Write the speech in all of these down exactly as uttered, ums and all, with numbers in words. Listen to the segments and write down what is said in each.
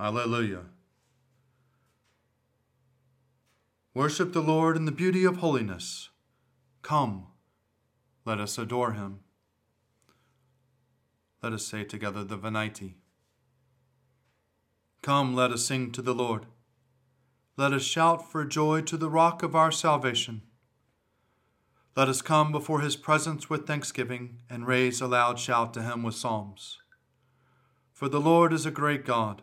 Alleluia. Worship the Lord in the beauty of holiness. Come, let us adore him. Let us say together the Venite. Come, let us sing to the Lord. Let us shout for joy to the rock of our salvation. Let us come before his presence with thanksgiving and raise a loud shout to him with psalms. For the Lord is a great God,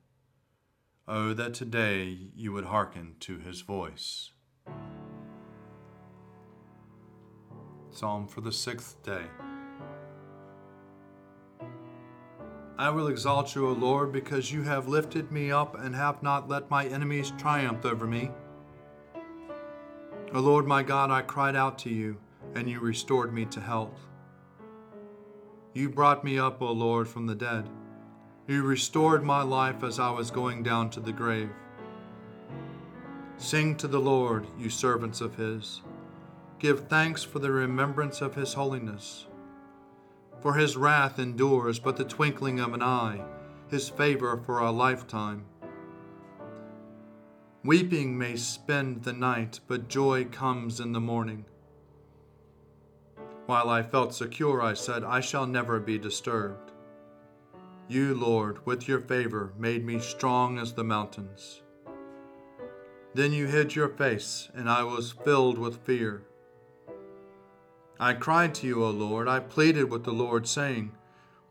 Oh, that today you would hearken to his voice. Psalm for the sixth day. I will exalt you, O Lord, because you have lifted me up and have not let my enemies triumph over me. O Lord my God, I cried out to you, and you restored me to health. You brought me up, O Lord, from the dead. You restored my life as I was going down to the grave. Sing to the Lord, you servants of his. Give thanks for the remembrance of his holiness. For his wrath endures but the twinkling of an eye, his favor for a lifetime. Weeping may spend the night, but joy comes in the morning. While I felt secure, I said, I shall never be disturbed. You, Lord, with your favor, made me strong as the mountains. Then you hid your face, and I was filled with fear. I cried to you, O Lord. I pleaded with the Lord, saying,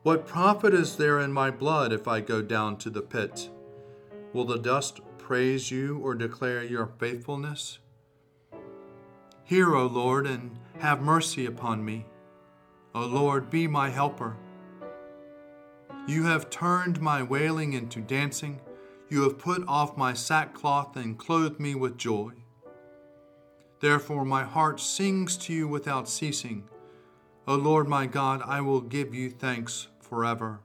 what profit is there in my blood if I go down to the pit? Will the dust praise you or declare your faithfulness? Hear, O Lord, and have mercy upon me. O Lord, be my helper. You have turned my wailing into dancing. You have put off my sackcloth and clothed me with joy. Therefore my heart sings to you without ceasing. O Lord my God, I will give you thanks forever.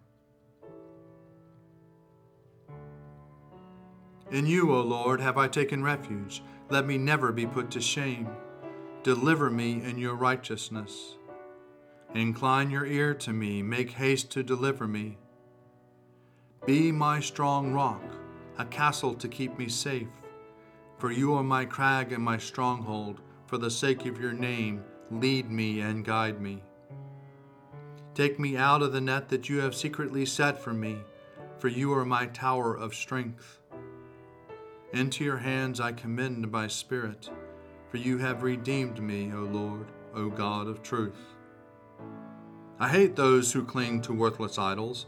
In you, O Lord, have I taken refuge. Let me never be put to shame. Deliver me in your righteousness. Incline your ear to me. Make haste to deliver me. Be my strong rock, a castle to keep me safe. For you are my crag and my stronghold. For the sake of your name, lead me and guide me. Take me out of the net that you have secretly set for me, for you are my tower of strength. Into your hands I commend my spirit, for you have redeemed me, O Lord, O God of truth. I hate those who cling to worthless idols,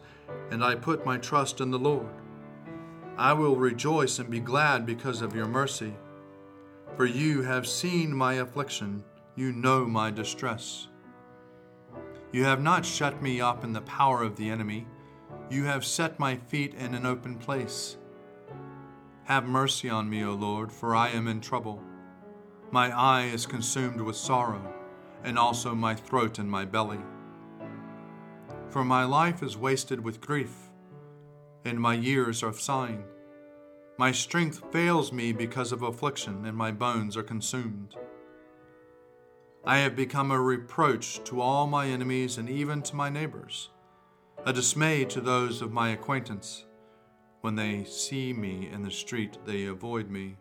and I put my trust in the Lord. I will rejoice and be glad because of your mercy, for you have seen my affliction, you know my distress. You have not shut me up in the power of the enemy, you have set my feet in an open place. Have mercy on me, O Lord, for I am in trouble. My eye is consumed with sorrow, and also my throat and my belly. For my life is wasted with grief, and my years are sighing. My strength fails me because of affliction, and my bones are consumed. I have become a reproach to all my enemies and even to my neighbors, a dismay to those of my acquaintance. When they see me in the street, they avoid me.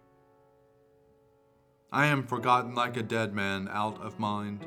I am forgotten like a dead man, out of mind.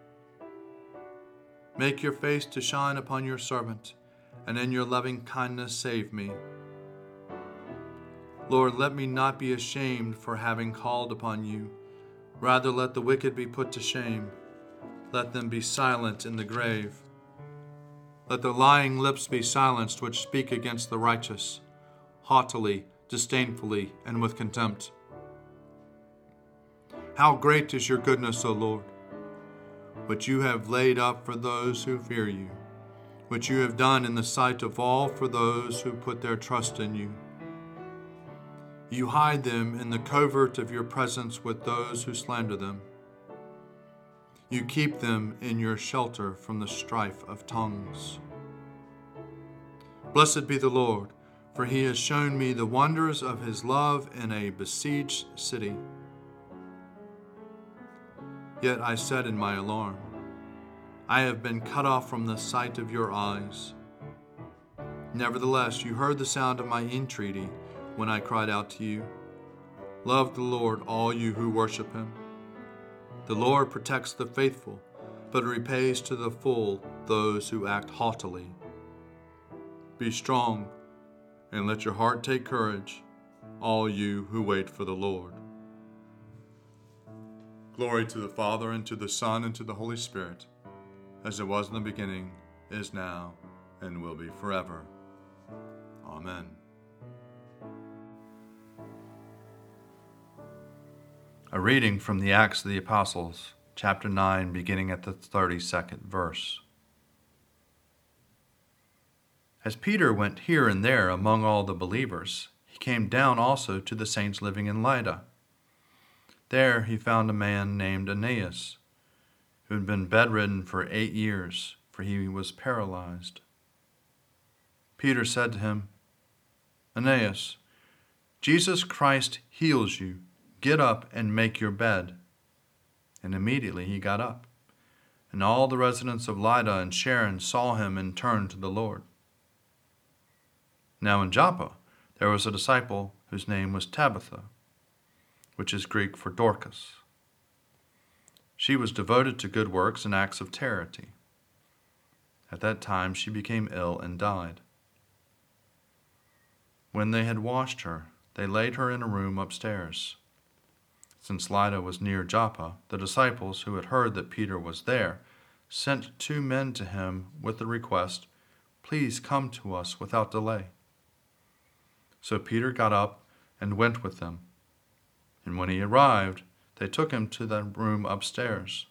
Make your face to shine upon your servant, and in your loving kindness save me. Lord, let me not be ashamed for having called upon you. Rather, let the wicked be put to shame. Let them be silent in the grave. Let the lying lips be silenced which speak against the righteous, haughtily, disdainfully, and with contempt. How great is your goodness, O Lord, which you have laid up for those who fear you, which you have done in the sight of all for those who put their trust in you. You hide them in the covert of your presence with those who slander them. You keep them in your shelter from the strife of tongues. Blessed be the Lord, for he has shown me the wonders of his love in a besieged city. Yet I said in my alarm, I have been cut off from the sight of your eyes. Nevertheless, you heard the sound of my entreaty when I cried out to you. Love the Lord, all you who worship him. The Lord protects the faithful, but repays to the full those who act haughtily. Be strong, and let your heart take courage, all you who wait for the Lord. Glory to the Father, and to the Son, and to the Holy Spirit, as it was in the beginning, is now, and will be forever. Amen. A reading from the Acts of the Apostles, chapter nine, beginning at the thirty-second verse. As Peter went here and there among all the believers, he came down also to the saints living in Lydda. There he found a man named Aeneas, who had been bedridden for eight years, for he was paralyzed. Peter said to him, Aeneas, Jesus Christ heals you. Get up and make your bed. And immediately he got up, and all the residents of Lydda and Sharon saw him and turned to the Lord. Now in Joppa there was a disciple whose name was Tabitha, which is Greek for Dorcas. She was devoted to good works and acts of charity. At that time she became ill and died. When they had washed her, they laid her in a room upstairs. Since Lydda was near Joppa, the disciples who had heard that Peter was there sent two men to him with the request, Please come to us without delay. So Peter got up and went with them. And when he arrived, they took him to the room upstairs.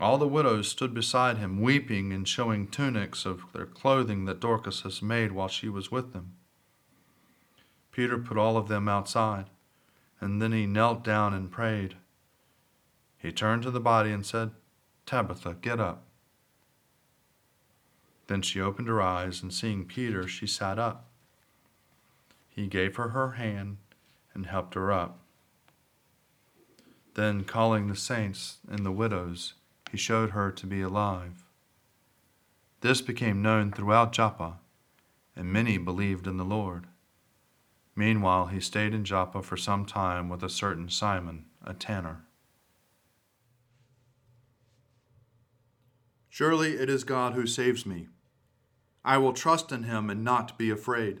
All the widows stood beside him, weeping and showing tunics of their clothing that Dorcas had made while she was with them. Peter put all of them outside, and then he knelt down and prayed. He turned to the body and said, Tabitha, get up. Then she opened her eyes, and seeing Peter, she sat up. He gave her her hand and helped her up. Then, calling the saints and the widows, he showed her to be alive. This became known throughout Joppa, and many believed in the Lord. Meanwhile, he stayed in Joppa for some time with a certain Simon, a tanner. Surely it is God who saves me. I will trust in him and not be afraid.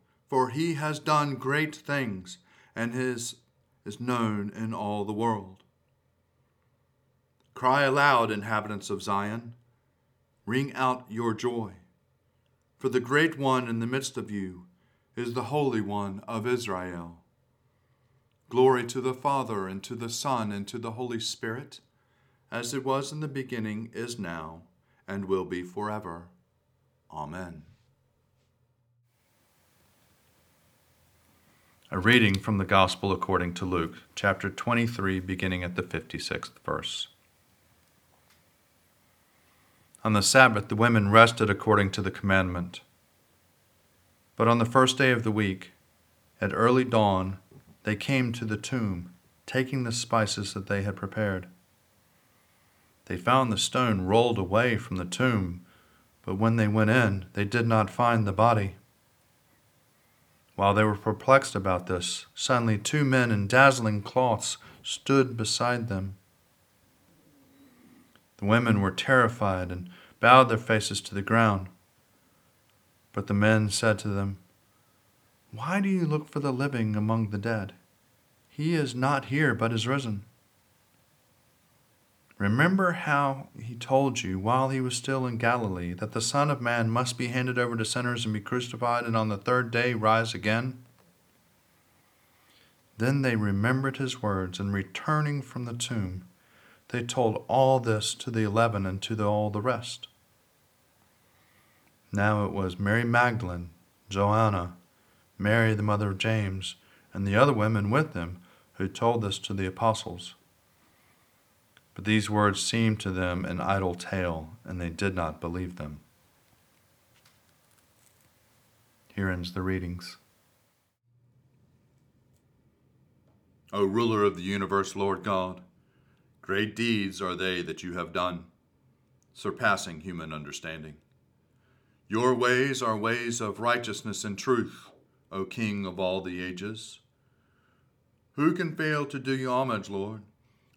For he has done great things, and his is known in all the world. Cry aloud, inhabitants of Zion. Ring out your joy. For the great one in the midst of you is the Holy One of Israel. Glory to the Father, and to the Son, and to the Holy Spirit, as it was in the beginning, is now, and will be forever. Amen. A reading from the Gospel according to Luke, chapter twenty-three, beginning at the fifty-sixth verse. On the Sabbath, the women rested according to the commandment. But on the first day of the week, at early dawn, they came to the tomb, taking the spices that they had prepared. They found the stone rolled away from the tomb, but when they went in, they did not find the body. While they were perplexed about this, suddenly two men in dazzling cloths stood beside them. The women were terrified and bowed their faces to the ground. But the men said to them, "Why do you look for the living among the dead? He is not here, but is risen. Remember how he told you while he was still in Galilee that the Son of Man must be handed over to sinners and be crucified and on the third day rise again?" Then they remembered his words, and returning from the tomb, they told all this to the eleven and to the, all the rest. Now it was Mary Magdalene, Joanna, Mary the mother of James, and the other women with them who told this to the apostles. But these words seemed to them an idle tale, and they did not believe them. Here ends the readings. O ruler of the universe, Lord God, great deeds are they that you have done, surpassing human understanding. Your ways are ways of righteousness and truth, O King of all the ages. Who can fail to do you homage, Lord,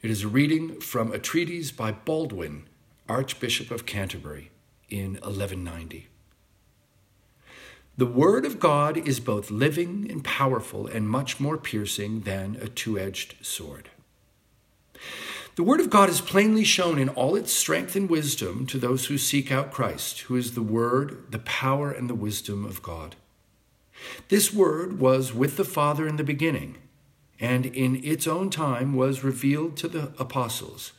It is a reading from a treatise by Baldwin, Archbishop of Canterbury, in eleven ninety. The word of God is both living and powerful and much more piercing than a two-edged sword. The word of God is plainly shown in all its strength and wisdom to those who seek out Christ, who is the word, the power, and the wisdom of God. This word was with the Father in the beginning, and in its own time was revealed to the apostles,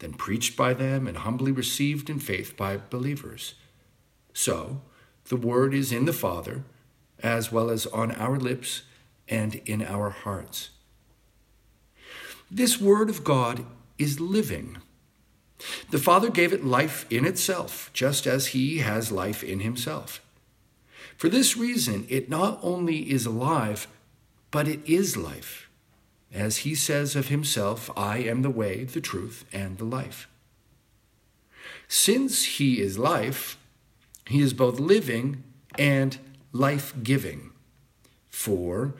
then preached by them and humbly received in faith by believers. So, the word is in the Father, as well as on our lips and in our hearts. This word of God is living. The Father gave it life in itself, just as he has life in himself. For this reason, it not only is alive, but it is life. As he says of himself, "I am the way, the truth, and the life." Since he is life, he is both living and life-giving. For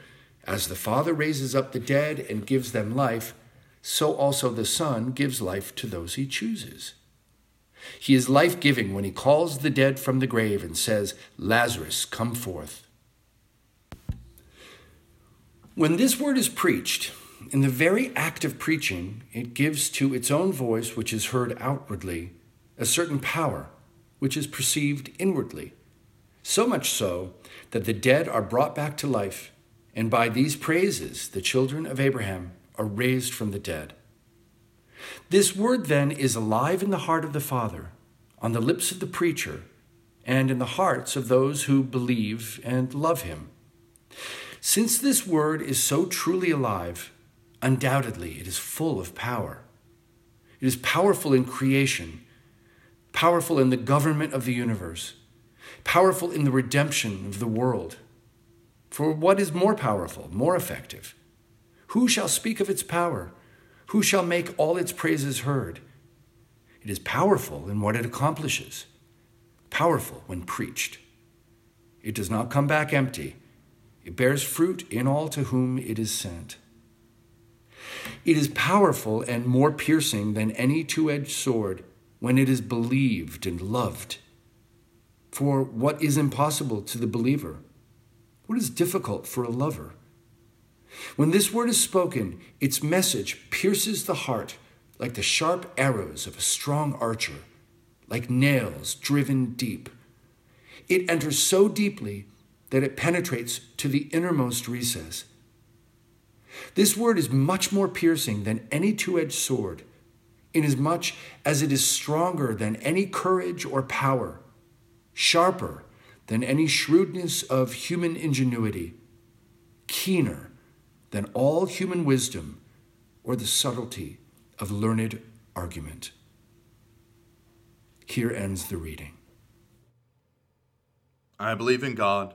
as the Father raises up the dead and gives them life, so also the Son gives life to those he chooses. He is life-giving when he calls the dead from the grave and says, "Lazarus, come forth." When this word is preached, in the very act of preaching, it gives to its own voice, which is heard outwardly, a certain power, which is perceived inwardly, so much so that the dead are brought back to life, and by these praises the children of Abraham are raised from the dead. This word, then, is alive in the heart of the Father, on the lips of the preacher, and in the hearts of those who believe and love him. Since this word is so truly alive, undoubtedly it is full of power. It is powerful in creation, powerful in the government of the universe, powerful in the redemption of the world. For what is more powerful, more effective? Who shall speak of its power? Who shall make all its praises heard? It is powerful in what it accomplishes, powerful when preached. It does not come back empty. It bears fruit in all to whom it is sent. It is powerful and more piercing than any two-edged sword when it is believed and loved. For what is impossible to the believer? What is difficult for a lover? When this word is spoken, its message pierces the heart like the sharp arrows of a strong archer, like nails driven deep. It enters so deeply that it penetrates to the innermost recess. This word is much more piercing than any two-edged sword, inasmuch as it is stronger than any courage or power, sharper than any shrewdness of human ingenuity, keener than all human wisdom or the subtlety of learned argument. Here ends the reading. I believe in God,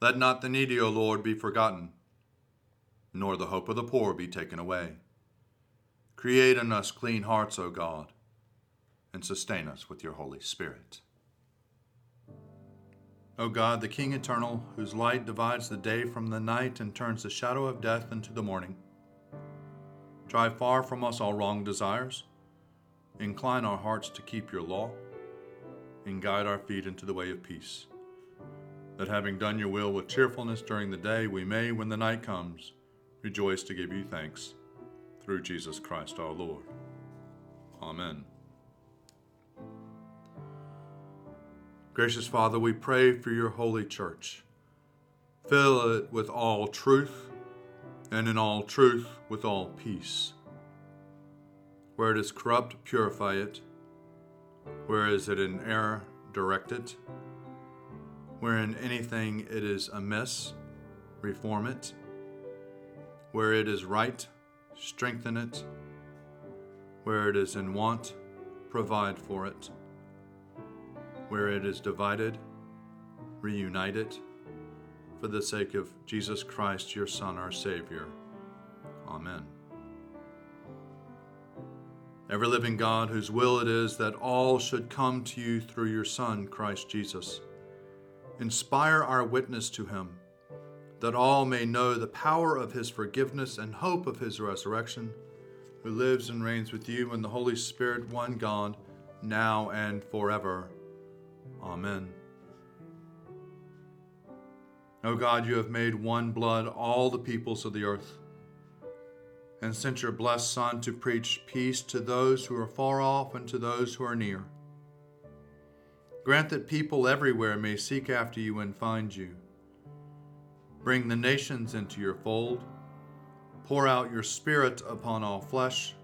Let not the needy, O Lord, be forgotten, nor the hope of the poor be taken away. Create in us clean hearts, O God, and sustain us with your Holy Spirit. O God, the King eternal, whose light divides the day from the night and turns the shadow of death into the morning, drive far from us all wrong desires, incline our hearts to keep your law, and guide our feet into the way of peace, that having done your will with cheerfulness during the day, we may, when the night comes, rejoice to give you thanks, through Jesus Christ our Lord. Amen. Gracious Father, we pray for your holy church. Fill it with all truth, and in all truth with all peace. Where it is corrupt, purify it. Where is it in error, direct it. Where in anything it is amiss, reform it. Where it is right, strengthen it. Where it is in want, provide for it. Where it is divided, reunite it. For the sake of Jesus Christ, your Son, our Savior. Amen. Ever living God, whose will it is that all should come to you through your Son, Christ Jesus, inspire our witness to him, that all may know the power of his forgiveness and hope of his resurrection, who lives and reigns with you in the Holy Spirit, one God, now and forever. Amen. O God, you have made one blood all the peoples of the earth, and sent your blessed Son to preach peace to those who are far off and to those who are near. Grant that people everywhere may seek after you and find you. Bring the nations into your fold, Pour out your Spirit upon all flesh,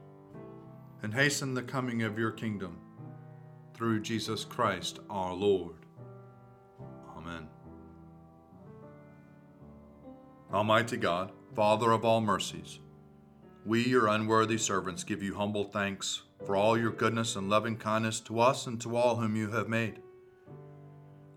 and hasten the coming of your kingdom, through Jesus Christ our Lord. Amen. Almighty God, Father of all mercies, we, your unworthy servants, give you humble thanks for all your goodness and loving kindness to us and to all whom you have made.